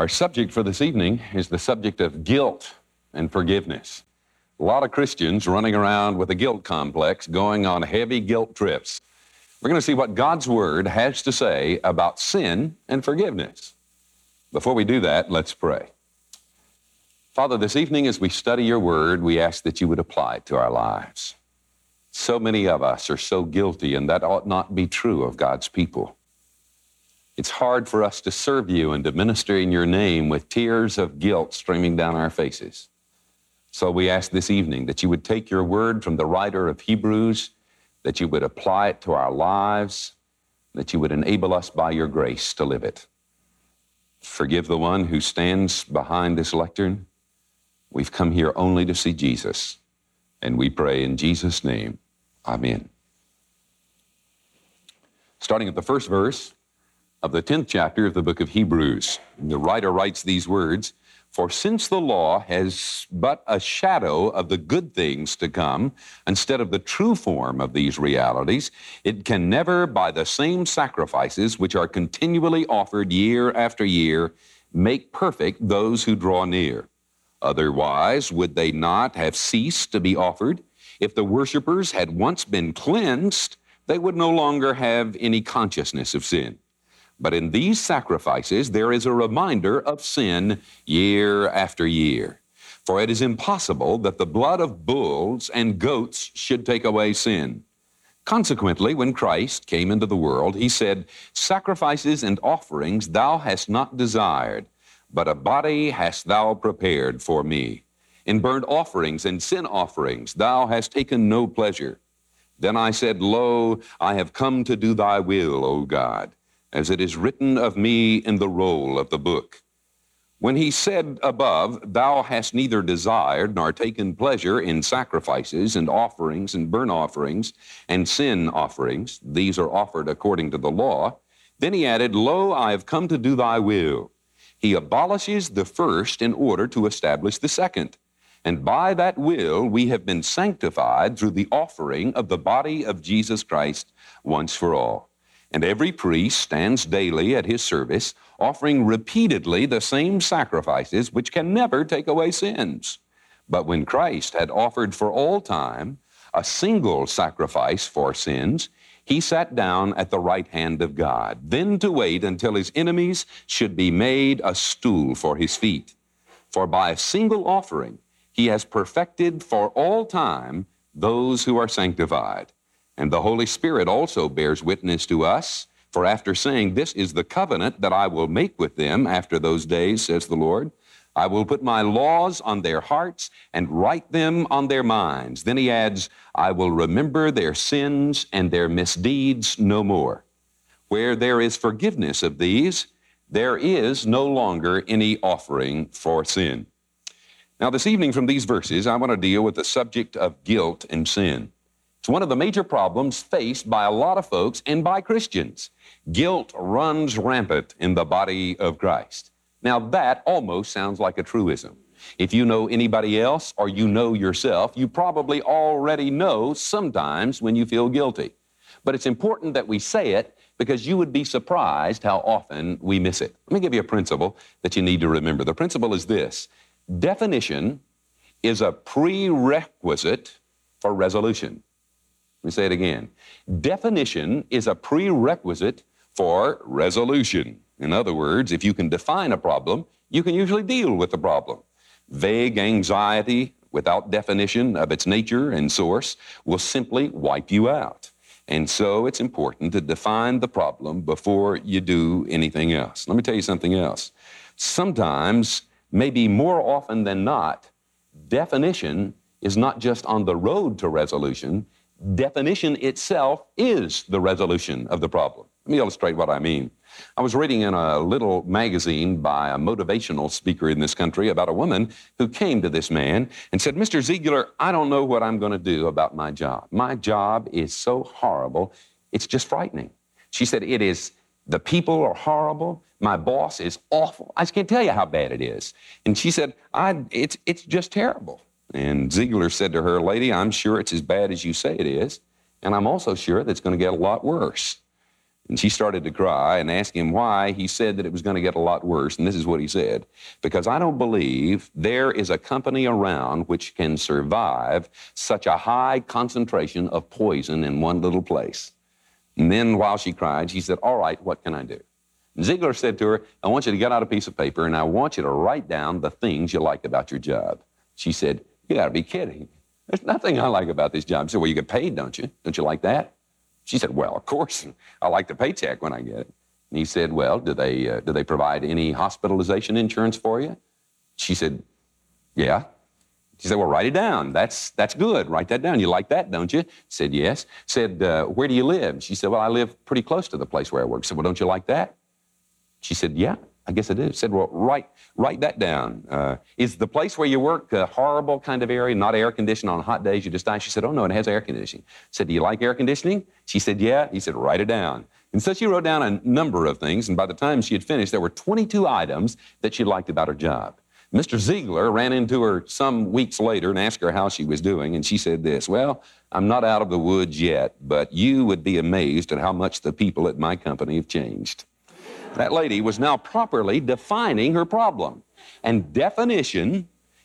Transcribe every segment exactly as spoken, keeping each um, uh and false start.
Our subject for this evening is the subject of guilt and forgiveness. A lot of Christians running around with a guilt complex, going on heavy guilt trips. We're going to see what God's Word has to say about sin and forgiveness. Before we do that, let's pray. Father, this evening as we study your Word, we ask that you would apply it to our lives. So many of us are so guilty, and that ought not be true of God's people. It's hard for us to serve you and to minister in your name with tears of guilt streaming down our faces. So we ask this evening that you would take your word from the writer of Hebrews, that you would apply it to our lives, that you would enable us by your grace to live it. Forgive the one who stands behind this lectern. We've come here only to see Jesus, and we pray in Jesus' name, amen. Starting at the first verse of the tenth chapter of the book of Hebrews, the writer writes these words, "For since the law has but a shadow of the good things to come, instead of the true form of these realities, it can never, by the same sacrifices which are continually offered year after year, make perfect those who draw near. Otherwise, would they not have ceased to be offered? If the worshipers had once been cleansed, they would no longer have any consciousness of sin. But in these sacrifices, there is a reminder of sin year after year. For it is impossible that the blood of bulls and goats should take away sin. Consequently, when Christ came into the world, he said, 'Sacrifices and offerings thou hast not desired, but a body hast thou prepared for me. In burnt offerings and sin offerings thou hast taken no pleasure.' Then I said, 'Lo, I have come to do thy will, O God, as it is written of me in the roll of the book.' When he said above, 'Thou hast neither desired nor taken pleasure in sacrifices and offerings and burnt offerings and sin offerings,' these are offered according to the law, then he added, 'Lo, I have come to do thy will.' He abolishes the first in order to establish the second. And by that will we have been sanctified through the offering of the body of Jesus Christ once for all. And every priest stands daily at his service, offering repeatedly the same sacrifices which can never take away sins. But when Christ had offered for all time a single sacrifice for sins, he sat down at the right hand of God, then to wait until his enemies should be made a stool for his feet. For by a single offering, he has perfected for all time those who are sanctified. And the Holy Spirit also bears witness to us, for after saying, 'This is the covenant that I will make with them after those days,' says the Lord, 'I will put my laws on their hearts and write them on their minds.' Then he adds, 'I will remember their sins and their misdeeds no more.' Where there is forgiveness of these, there is no longer any offering for sin." Now this evening from these verses, I want to deal with the subject of guilt and sin. It's one of the major problems faced by a lot of folks and by Christians. Guilt runs rampant in the body of Christ. Now that almost sounds like a truism. If you know anybody else or you know yourself, you probably already know sometimes when you feel guilty. But it's important that we say it because you would be surprised how often we miss it. Let me give you a principle that you need to remember. The principle is this: definition is a prerequisite for resolution. Let me say it again. Definition is a prerequisite for resolution. In other words, if you can define a problem, you can usually deal with the problem. Vague anxiety without definition of its nature and source will simply wipe you out. And so it's important to define the problem before you do anything else. Let me tell you something else. Sometimes, maybe more often than not, definition is not just on the road to resolution. Definition itself is the resolution of the problem. Let me illustrate what I mean. I was reading in a little magazine by a motivational speaker in this country about a woman who came to this man and said, "Mister Ziegler, I don't know what I'm going to do about my job. My job is so horrible, it's just frightening." She said, "It is, the people are horrible. My boss is awful. I just can't tell you how bad it is." And she said, I, it's, it's just terrible." And Ziegler said to her, "Lady, I'm sure it's as bad as you say it is, and I'm also sure that it's going to get a lot worse." And she started to cry and asked him why. He said that it was going to get a lot worse, and this is what he said: because I don't believe there is a company around which can survive such a high concentration of poison in one little place. And then while she cried, she said, all right, what can I do? And Ziegler said to her, I want you to get out a piece of paper, and I want you to write down the things you like about your job. She said, you got to be kidding. There's nothing I like about this job. He said, well, you get paid, don't you? Don't you like that? She said, well, of course. I like the paycheck when I get it. And he said, well, do they uh, do they provide any hospitalization insurance for you? She said, yeah. She said, well, write it down. That's that's good. Write that down. You like that, don't you? Said, yes. Said, uh, where do you live? She said, well, I live pretty close to the place where I work. Said, well, don't you like that? She said, yeah, I guess I do. Said, well, write write that down. Uh, is the place where you work a horrible kind of area, not air conditioned on hot days, you just die? She said, oh, no, it has air conditioning. Said, do you like air conditioning? She said, yeah. He said, write it down. And so she wrote down a number of things, and by the time she had finished, there were twenty-two items that she liked about her job. Mister Ziegler ran into her some weeks later and asked her how she was doing, and she said this, well, I'm not out of the woods yet, but you would be amazed at how much the people at my company have changed. That lady was now properly defining her problem. And definition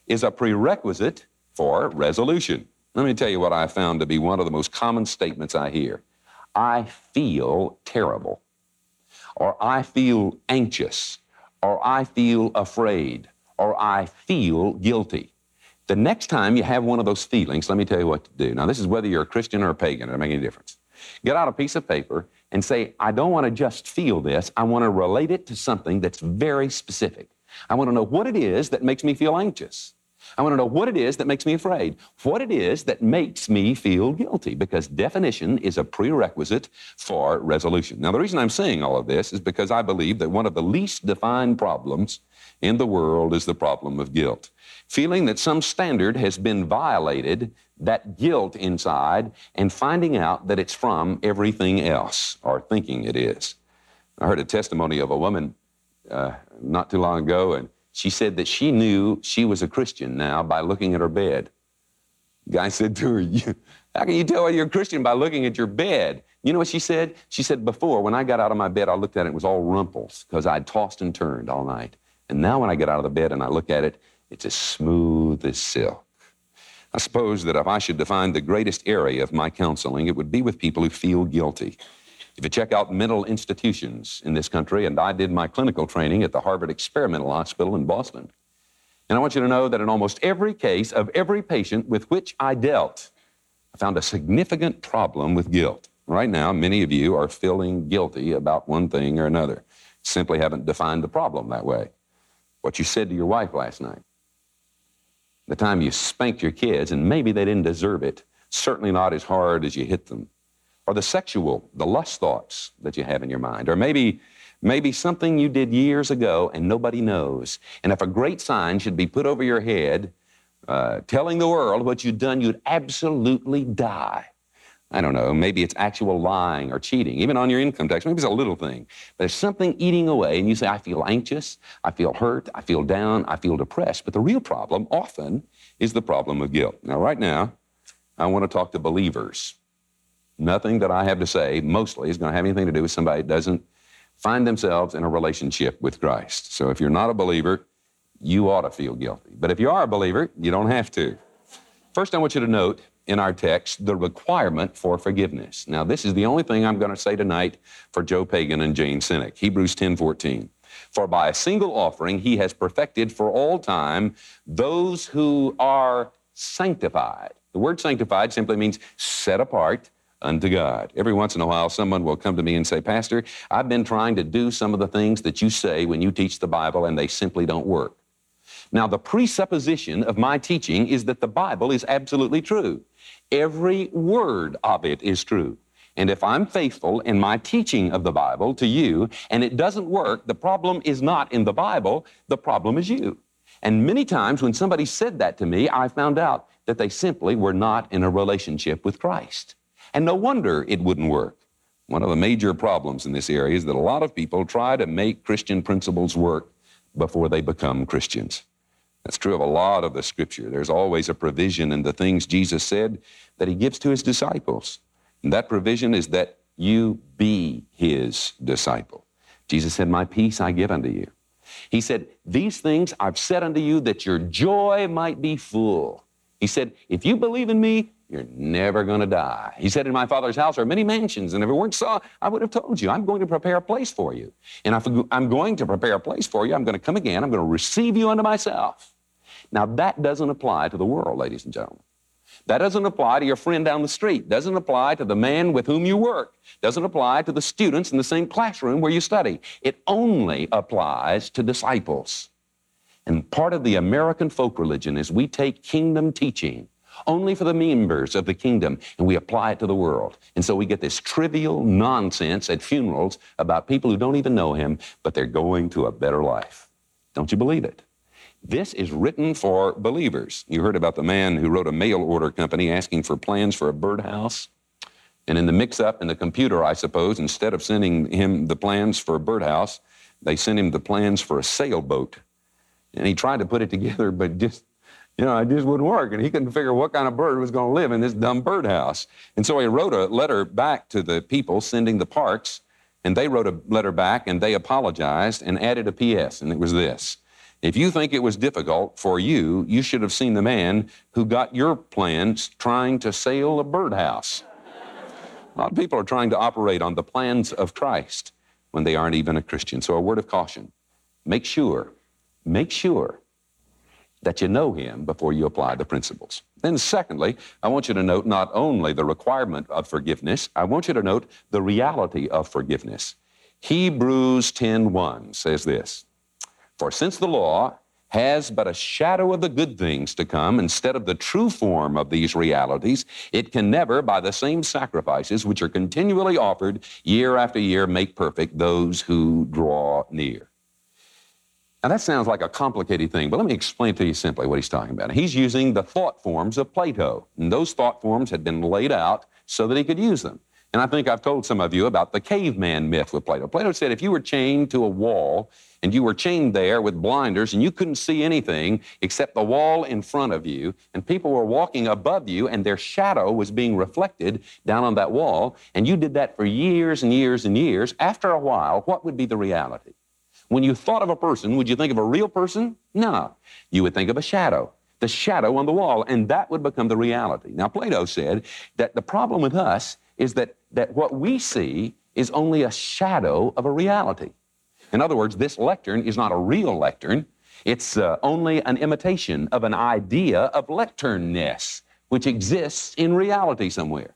is a prerequisite for resolution. Let me tell you what I found to be one of the most common statements I hear. I feel terrible, or I feel anxious, or I feel afraid, or I feel guilty. The next time you have one of those feelings, let me tell you what to do. Now, this is whether you're a Christian or a pagan. It doesn't make any difference. Get out a piece of paper and say, I don't want to just feel this. I want to relate it to something that's very specific. I want to know what it is that makes me feel anxious. I want to know what it is that makes me afraid, what it is that makes me feel guilty, because definition is a prerequisite for resolution. Now, the reason I'm saying all of this is because I believe that one of the least defined problems in the world is the problem of guilt. Feeling that some standard has been violated, that guilt inside, and finding out that it's from everything else, or thinking it is. I heard a testimony of a woman uh, not too long ago, and she said that she knew she was a Christian now by looking at her bed. The guy said to her, you, how can you tell whether you're a Christian by looking at your bed? You know what she said? She said, before, when I got out of my bed, I looked at it, it was all rumples because I'd tossed and turned all night. And now when I get out of the bed and I look at it, it's as smooth as silk. I suppose that if I should define the greatest area of my counseling, it would be with people who feel guilty. If you check out mental institutions in this country, and I did my clinical training at the Harvard Experimental Hospital in Boston, and I want you to know that in almost every case of every patient with which I dealt, I found a significant problem with guilt. Right now, many of you are feeling guilty about one thing or another. Simply haven't defined the problem that way. What you said to your wife last night, the time you spanked your kids, and maybe they didn't deserve it, certainly not as hard as you hit them. Or the sexual, the lust thoughts that you have in your mind. Or maybe maybe something you did years ago and nobody knows. And if a great sign should be put over your head uh, telling the world what you'd done, you'd absolutely die. I don't know, maybe it's actual lying or cheating, even on your income tax. Maybe it's a little thing. But there's something eating away, and you say, I feel anxious, I feel hurt, I feel down, I feel depressed. But the real problem often is the problem of guilt. Now, right now, I want to talk to believers. Nothing that I have to say mostly is going to have anything to do with somebody who doesn't find themselves in a relationship with Christ. So if you're not a believer, you ought to feel guilty. But if you are a believer, you don't have to. First, I want you to note in our text the requirement for forgiveness. Now, this is the only thing I'm going to say tonight for Joe Pagan and Jane Sinek. Hebrews ten fourteen. For by a single offering he has perfected for all time those who are sanctified. The word sanctified simply means set apart unto God. Every once in a while, someone will come to me and say, Pastor, I've been trying to do some of the things that you say when you teach the Bible, and they simply don't work. Now, the presupposition of my teaching is that the Bible is absolutely true. Every word of it is true. And if I'm faithful in my teaching of the Bible to you, and it doesn't work, the problem is not in the Bible, the problem is you. And many times when somebody said that to me, I found out that they simply were not in a relationship with Christ. And no wonder it wouldn't work. One of the major problems in this area is that a lot of people try to make Christian principles work before they become Christians. That's true of a lot of the Scripture. There's always a provision in the things Jesus said that he gives to his disciples. And that provision is that you be his disciple. Jesus said, my peace I give unto you. He said, these things I've said unto you that your joy might be full. He said, if you believe in me, you're never going to die. He said, in my Father's house are many mansions, and if it weren't so, I would have told you, I'm going to prepare a place for you. And if I'm going to prepare a place for you, I'm going to come again. I'm going to receive you unto myself. Now, that doesn't apply to the world, ladies and gentlemen. That doesn't apply to your friend down the street. Doesn't apply to the man with whom you work. Doesn't apply to the students in the same classroom where you study. It only applies to disciples. And part of the American folk religion is we take kingdom teaching only for the members of the kingdom, and we apply it to the world. And so we get this trivial nonsense at funerals about people who don't even know him, but they're going to a better life. Don't you believe it? This is written for believers. You heard about the man who wrote a mail order company asking for plans for a birdhouse. And in the mix-up in the computer, I suppose, instead of sending him the plans for a birdhouse, they sent him the plans for a sailboat. And he tried to put it together, but just, you know, it just wouldn't work. And he couldn't figure what kind of bird was going to live in this dumb birdhouse. And so he wrote a letter back to the people sending the parks, and they wrote a letter back, and they apologized and added a P S, and it was this. If you think it was difficult for you, you should have seen the man who got your plans trying to sail a birdhouse. A lot of people are trying to operate on the plans of Christ when they aren't even a Christian. So a word of caution, make sure, make sure that you know him before you apply the principles. Then secondly, I want you to note not only the requirement of forgiveness, I want you to note the reality of forgiveness. Hebrews ten one says this, for since the law has but a shadow of the good things to come instead of the true form of these realities, it can never, by the same sacrifices which are continually offered year after year, make perfect those who draw near. Now, that sounds like a complicated thing, but let me explain to you simply what he's talking about. He's using the thought forms of Plato, and those thought forms had been laid out so that he could use them. And I think I've told some of you about the caveman myth with Plato. Plato said if you were chained to a wall and you were chained there with blinders and you couldn't see anything except the wall in front of you, and people were walking above you and their shadow was being reflected down on that wall, and you did that for years and years and years, after a while, what would be the reality? When you thought of a person, would you think of a real person? No. You would think of a shadow. The shadow on the wall, and that would become the reality. Now, Plato said that the problem with us is that, that what we see is only a shadow of a reality. In other words, this lectern is not a real lectern. It's uh, only an imitation of an idea of lecternness, which exists in reality somewhere.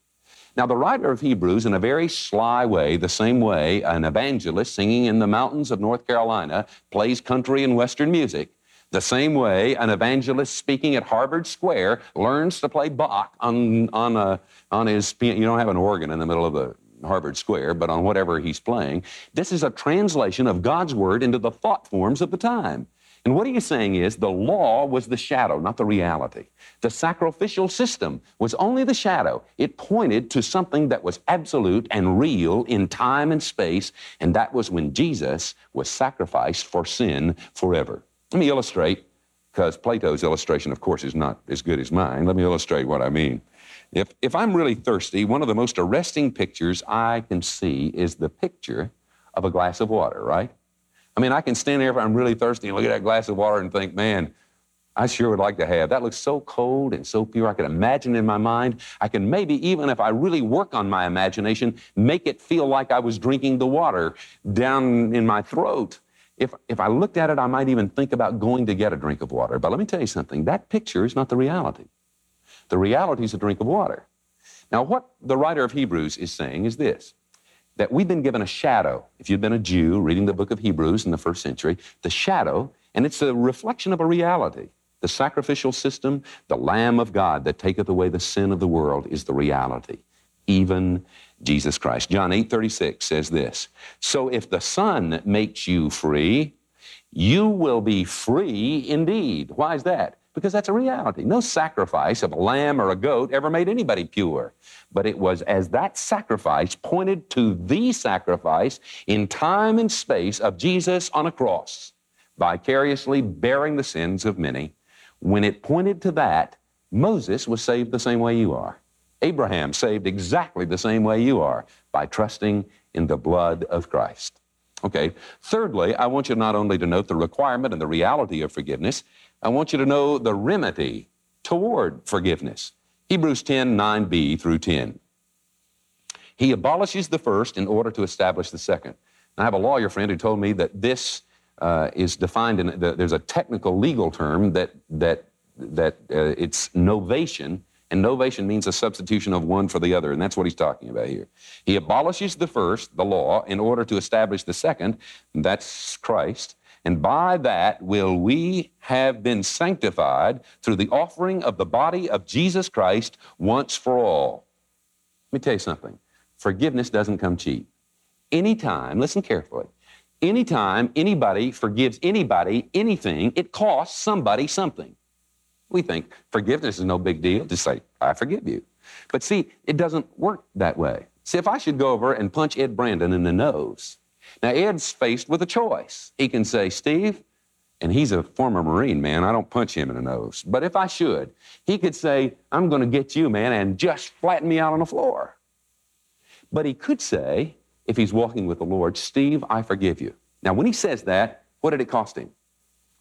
Now, the writer of Hebrews, in a very sly way, the same way an evangelist singing in the mountains of North Carolina plays country and Western music, the same way an evangelist speaking at Harvard Square learns to play Bach on on a, on his piano. You don't have an organ in the middle of the Harvard Square, but on whatever he's playing. This is a translation of God's word into the thought forms of the time. And what he's saying is the law was the shadow, not the reality. The sacrificial system was only the shadow. It pointed to something that was absolute and real in time and space, and that was when Jesus was sacrificed for sin forever. Let me illustrate, because Plato's illustration, of course, is not as good as mine. Let me illustrate what I mean. If, if I'm really thirsty, one of the most arresting pictures I can see is the picture of a glass of water, right? I mean, I can stand there if I'm really thirsty and look at that glass of water and think, man, I sure would like to have. That looks so cold and so pure. I can imagine it in my mind. I can maybe, even if I really work on my imagination, make it feel like I was drinking the water down in my throat. If, if I looked at it, I might even think about going to get a drink of water. But let me tell you something. That picture is not the reality. The reality is a drink of water. Now, what the writer of Hebrews is saying is this, that we've been given a shadow. If you've been a Jew reading the book of Hebrews in the first century, the shadow, and it's a reflection of a reality. The sacrificial system, the Lamb of God that taketh away the sin of the world is the reality, even Jesus Christ. John eight thirty-six says this, so if the Son makes you free, you will be free indeed. Why is that? Because that's a reality. No sacrifice of a lamb or a goat ever made anybody pure. But it was as that sacrifice pointed to the sacrifice in time and space of Jesus on a cross, vicariously bearing the sins of many. When it pointed to that, Moses was saved the same way you are. Abraham saved exactly the same way you are, by trusting in the blood of Christ. Okay, thirdly, I want you not only to note the requirement and the reality of forgiveness, I want you to know the remedy toward forgiveness. Hebrews ten, nine b through ten. He abolishes the first in order to establish the second. And I have a lawyer friend who told me that this uh, is defined in, the, there's a technical legal term that, that, that uh, it's novation, and novation means a substitution of one for the other, and that's what he's talking about here. He abolishes the first, the law, in order to establish the second, and that's Christ. And by that will we have been sanctified through the offering of the body of Jesus Christ once for all. Let me tell you something. Forgiveness doesn't come cheap. Anytime, listen carefully, anytime anybody forgives anybody anything, it costs somebody something. We think forgiveness is no big deal. Just say, I forgive you. But see, it doesn't work that way. See, if I should go over and punch Ed Brandon in the nose, now Ed's faced with a choice. He can say, Steve, and he's a former Marine, man, I don't punch him in the nose. But if I should, he could say, I'm going to get you, man, and just flatten me out on the floor. But he could say, if he's walking with the Lord, Steve, I forgive you. Now, when he says that, what did it cost him?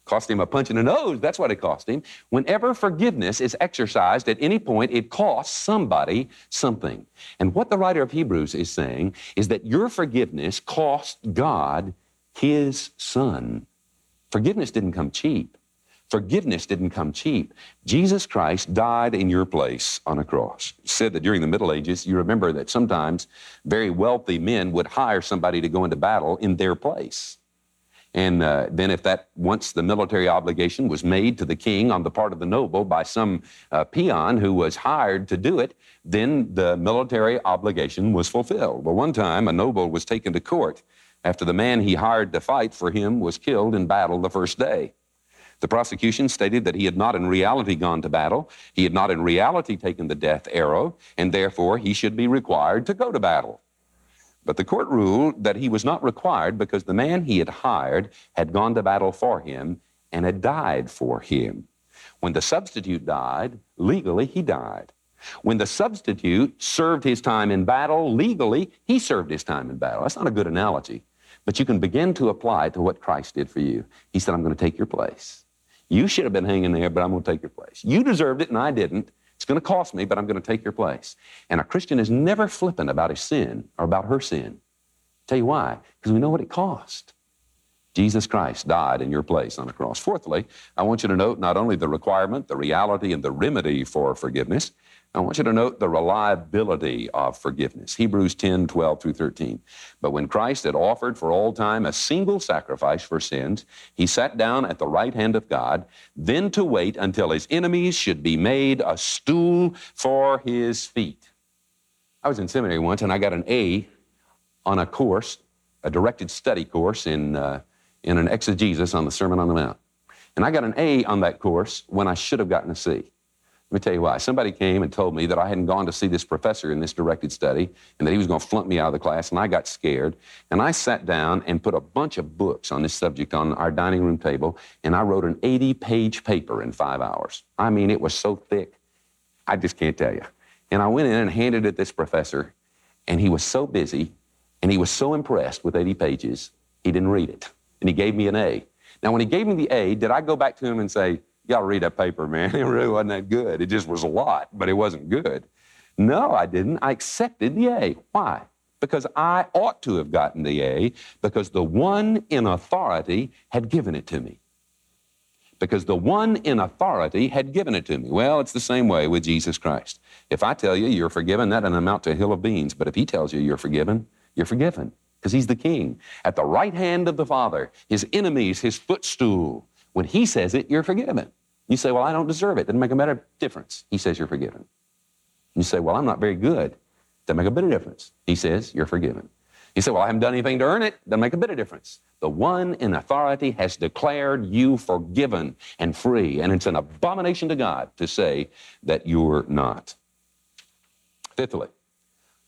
Cost him a punch in the nose. That's what it cost him. Whenever forgiveness is exercised at any point, it costs somebody something. And what the writer of Hebrews is saying is that your forgiveness cost God his son. Forgiveness didn't come cheap. Forgiveness didn't come cheap. Jesus Christ died in your place on a cross. He said that during the Middle Ages, you remember that sometimes very wealthy men would hire somebody to go into battle in their place. And uh, then if that, once the military obligation was made to the king on the part of the noble by some uh, peon who was hired to do it, then the military obligation was fulfilled. Well, one time a noble was taken to court after the man he hired to fight for him was killed in battle the first day. The prosecution stated that he had not in reality gone to battle, he had not in reality taken the death arrow, and therefore he should be required to go to battle. But the court ruled that he was not required because the man he had hired had gone to battle for him and had died for him. When the substitute died, legally he died. When the substitute served his time in battle, legally he served his time in battle. That's not a good analogy, but you can begin to apply it to what Christ did for you. He said, I'm going to take your place. You should have been hanging there, but I'm going to take your place. You deserved it and I didn't. It's going to cost me, but I'm going to take your place. And a Christian is never flippant about his sin or about her sin. I'll tell you why, because we know what it cost. Jesus Christ died in your place on the cross. Fourthly, I want you to note not only the requirement, the reality, and the remedy for forgiveness, I want you to note the reliability of forgiveness. Hebrews ten, twelve through thirteen. But when Christ had offered for all time a single sacrifice for sins, he sat down at the right hand of God, then to wait until his enemies should be made a stool for his feet. I was in seminary once and I got an A on a course, a directed study course in, uh, in an exegesis on the Sermon on the Mount. And I got an A on that course when I should have gotten a C. Let me tell you why. Somebody came and told me that I hadn't gone to see this professor in this directed study and that he was going to flunk me out of the class, and I got scared. And I sat down and put a bunch of books on this subject on our dining room table, and I wrote an eighty-page paper in five hours. I mean, it was so thick, I just can't tell you. And I went in and handed it to this professor, and he was so busy, and he was so impressed with eighty pages, he didn't read it. And he gave me an A. Now, when he gave me the A, did I go back to him and say, you gotta read that paper, man. It really wasn't that good. It just was a lot, but it wasn't good. No, I didn't. I accepted the A. Why? Because I ought to have gotten the A because the one in authority had given it to me. Because the one in authority had given it to me. Well, it's the same way with Jesus Christ. If I tell you you're forgiven, that doesn't amount to a hill of beans. But if he tells you you're forgiven, you're forgiven because he's the king. At the right hand of the Father, his enemies, his footstool. When he says it, you're forgiven. You say, well, I don't deserve it. Doesn't make a better difference. He says you're forgiven. You say, well, I'm not very good. Doesn't make a bit of difference. He says you're forgiven. You say, well, I haven't done anything to earn it. Doesn't make a bit of difference. The one in authority has declared you forgiven and free, and it's an abomination to God to say that you're not. Fifthly,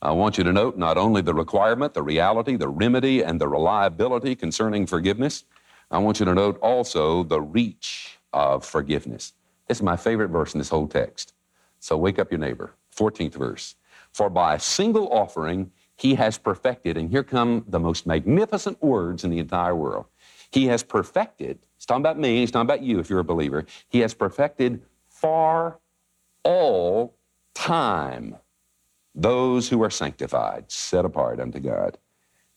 I want you to note not only the requirement, the reality, the remedy, and the reliability concerning forgiveness, I want you to note also the reach of forgiveness. This is my favorite verse in this whole text. So wake up your neighbor. fourteenth verse. For by a single offering he has perfected, and here come the most magnificent words in the entire world. He has perfected, it's talking about me, it's talking about you if you're a believer, he has perfected for all time those who are sanctified, set apart unto God.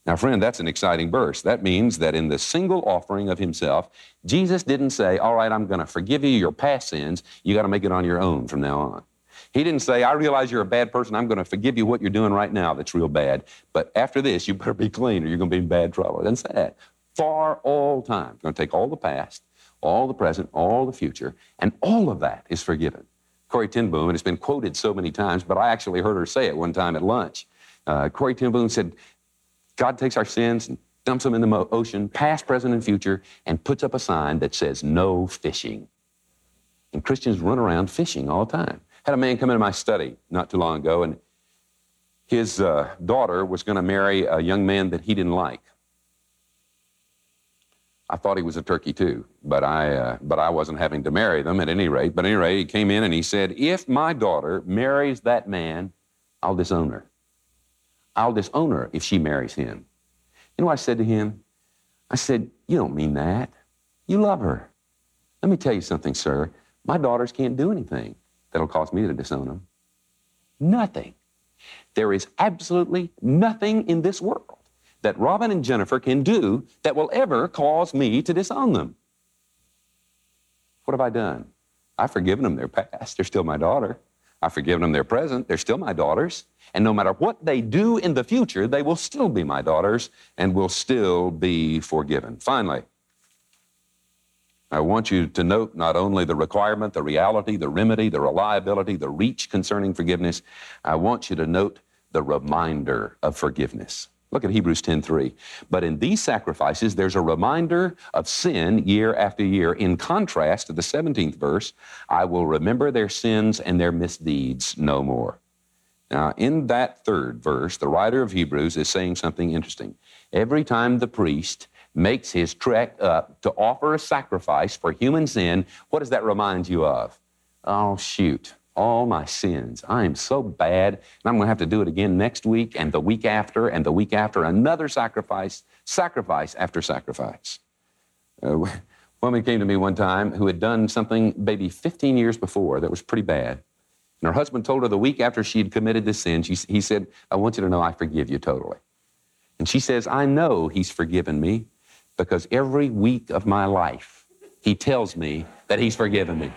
Now, friend, that's an exciting verse. That means that in the single offering of himself, Jesus didn't say, all right, I'm going to forgive you your past sins. You got to make it on your own from now on. He didn't say, I realize you're a bad person. I'm going to forgive you what you're doing right now that's real bad. But after this, you better be clean or you're going to be in bad trouble. It doesn't say that. For all time. It's going to take all the past, all the present, all the future, and all of that is forgiven. Corrie Ten Boom, and it's been quoted so many times, but I actually heard her say it one time at lunch. Uh, Corrie Ten Boom said, God takes our sins and dumps them in the ocean, past, present, and future, and puts up a sign that says, no fishing. And Christians run around fishing all the time. Had a man come into my study not too long ago, and his uh, daughter was going to marry a young man that he didn't like. I thought he was a turkey too, but I uh, but I wasn't having to marry them at any rate. But at any rate, he came in and he said, if my daughter marries that man, I'll disown her. I'll disown her if she marries him. You know what I said to him? I said, you don't mean that. You love her. Let me tell you something, sir. My daughters can't do anything that'll cause me to disown them. Nothing. There is absolutely nothing in this world that Robin and Jennifer can do that will ever cause me to disown them. What have I done? I've forgiven them their past. They're still my daughter. I've forgiven them their present. They're still my daughters. And no matter what they do in the future, they will still be my daughters and will still be forgiven. Finally, I want you to note not only the requirement, the reality, the remedy, the reliability, the reach concerning forgiveness. I want you to note the reminder of forgiveness. Look at Hebrews ten three. But in these sacrifices, there's a reminder of sin year after year. In contrast to the seventeenth verse, I will remember their sins and their misdeeds no more. Now, in that third verse, the writer of Hebrews is saying something interesting. Every time the priest makes his trek up to offer a sacrifice for human sin, what does that remind you of? Oh, shoot. All my sins. I am so bad, and I'm going to have to do it again next week and the week after and the week after. Another sacrifice, sacrifice after sacrifice. A woman came to me one time who had done something maybe fifteen years before that was pretty bad. And her husband told her the week after she had committed this sin, she, he said, I want you to know I forgive you totally. And she says, I know he's forgiven me because every week of my life, he tells me that he's forgiven me.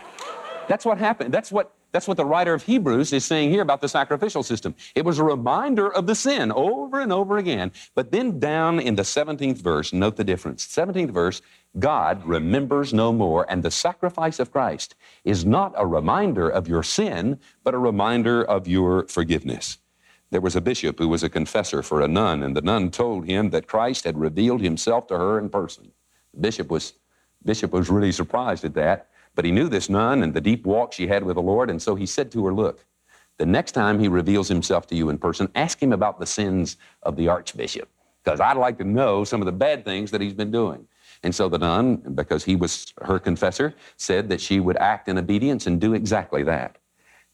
That's what happened. That's what That's what the writer of Hebrews is saying here about the sacrificial system. It was a reminder of the sin over and over again. But then down in the seventeenth verse, note the difference. seventeenth verse, God remembers no more, and the sacrifice of Christ is not a reminder of your sin, but a reminder of your forgiveness. There was a bishop who was a confessor for a nun, and the nun told him that Christ had revealed himself to her in person. The bishop was, bishop was really surprised at that. But he knew this nun and the deep walk she had with the Lord, and so he said to her, look, the next time he reveals himself to you in person, ask him about the sins of the archbishop, because I'd like to know some of the bad things that he's been doing. And so the nun, because he was her confessor, said that she would act in obedience and do exactly that.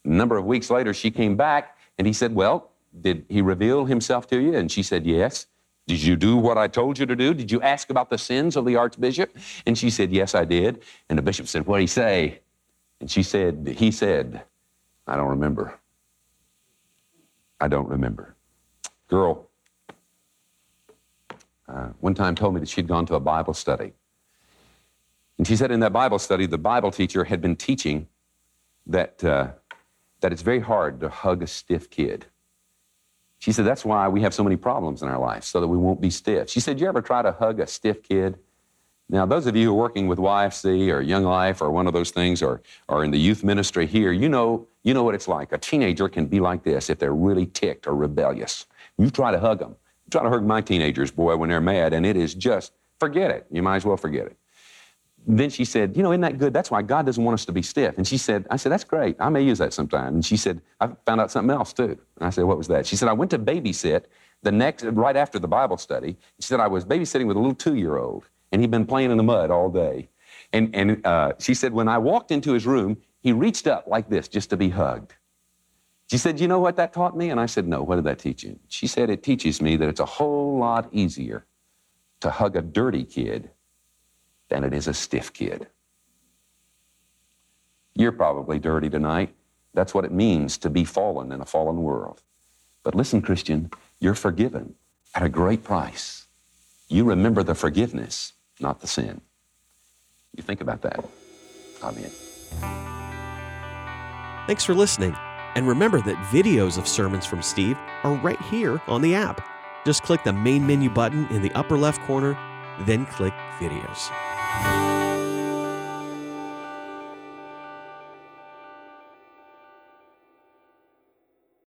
A number of weeks later, she came back, and he said, well, did he reveal himself to you? And she said, yes. Did you do what I told you to do? Did you ask about the sins of the archbishop? And she said, yes, I did. And the bishop said, what did he say? And she said, he said, I don't remember. I don't remember. Girl, uh, one time told me that she'd gone to a Bible study. And she said in that Bible study, the Bible teacher had been teaching that, uh, that it's very hard to hug a stiff kid. She said, that's why we have so many problems in our life, so that we won't be stiff. She said, you ever try to hug a stiff kid? Now, those of you who are working with Y F C or Young Life or one of those things or, or in the youth ministry here, you know, you know what it's like. A teenager can be like this if they're really ticked or rebellious. You try to hug them. You try to hug my teenagers, boy, when they're mad, and it is just, forget it. You might as well forget it. Then she said, you know, isn't that good? That's why God doesn't want us to be stiff. And she said, I said, that's great. I may use that sometime. And she said, I found out something else too. And I said, what was that? She said, I went to babysit the next, right after the Bible study. She said, I was babysitting with a little two-year-old, and he'd been playing in the mud all day. And, and uh, she said, when I walked into his room, he reached up like this just to be hugged. She said, you know what that taught me? And I said, no, what did that teach you? She said, it teaches me that it's a whole lot easier to hug a dirty kid than it is a stiff kid. You're probably dirty tonight. That's what it means to be fallen in a fallen world. But listen, Christian, you're forgiven at a great price. You remember the forgiveness, not the sin. You think about that. Amen. Thanks for listening. And remember that videos of sermons from Steve are right here on the app. Just click the main menu button in the upper left corner, then click videos.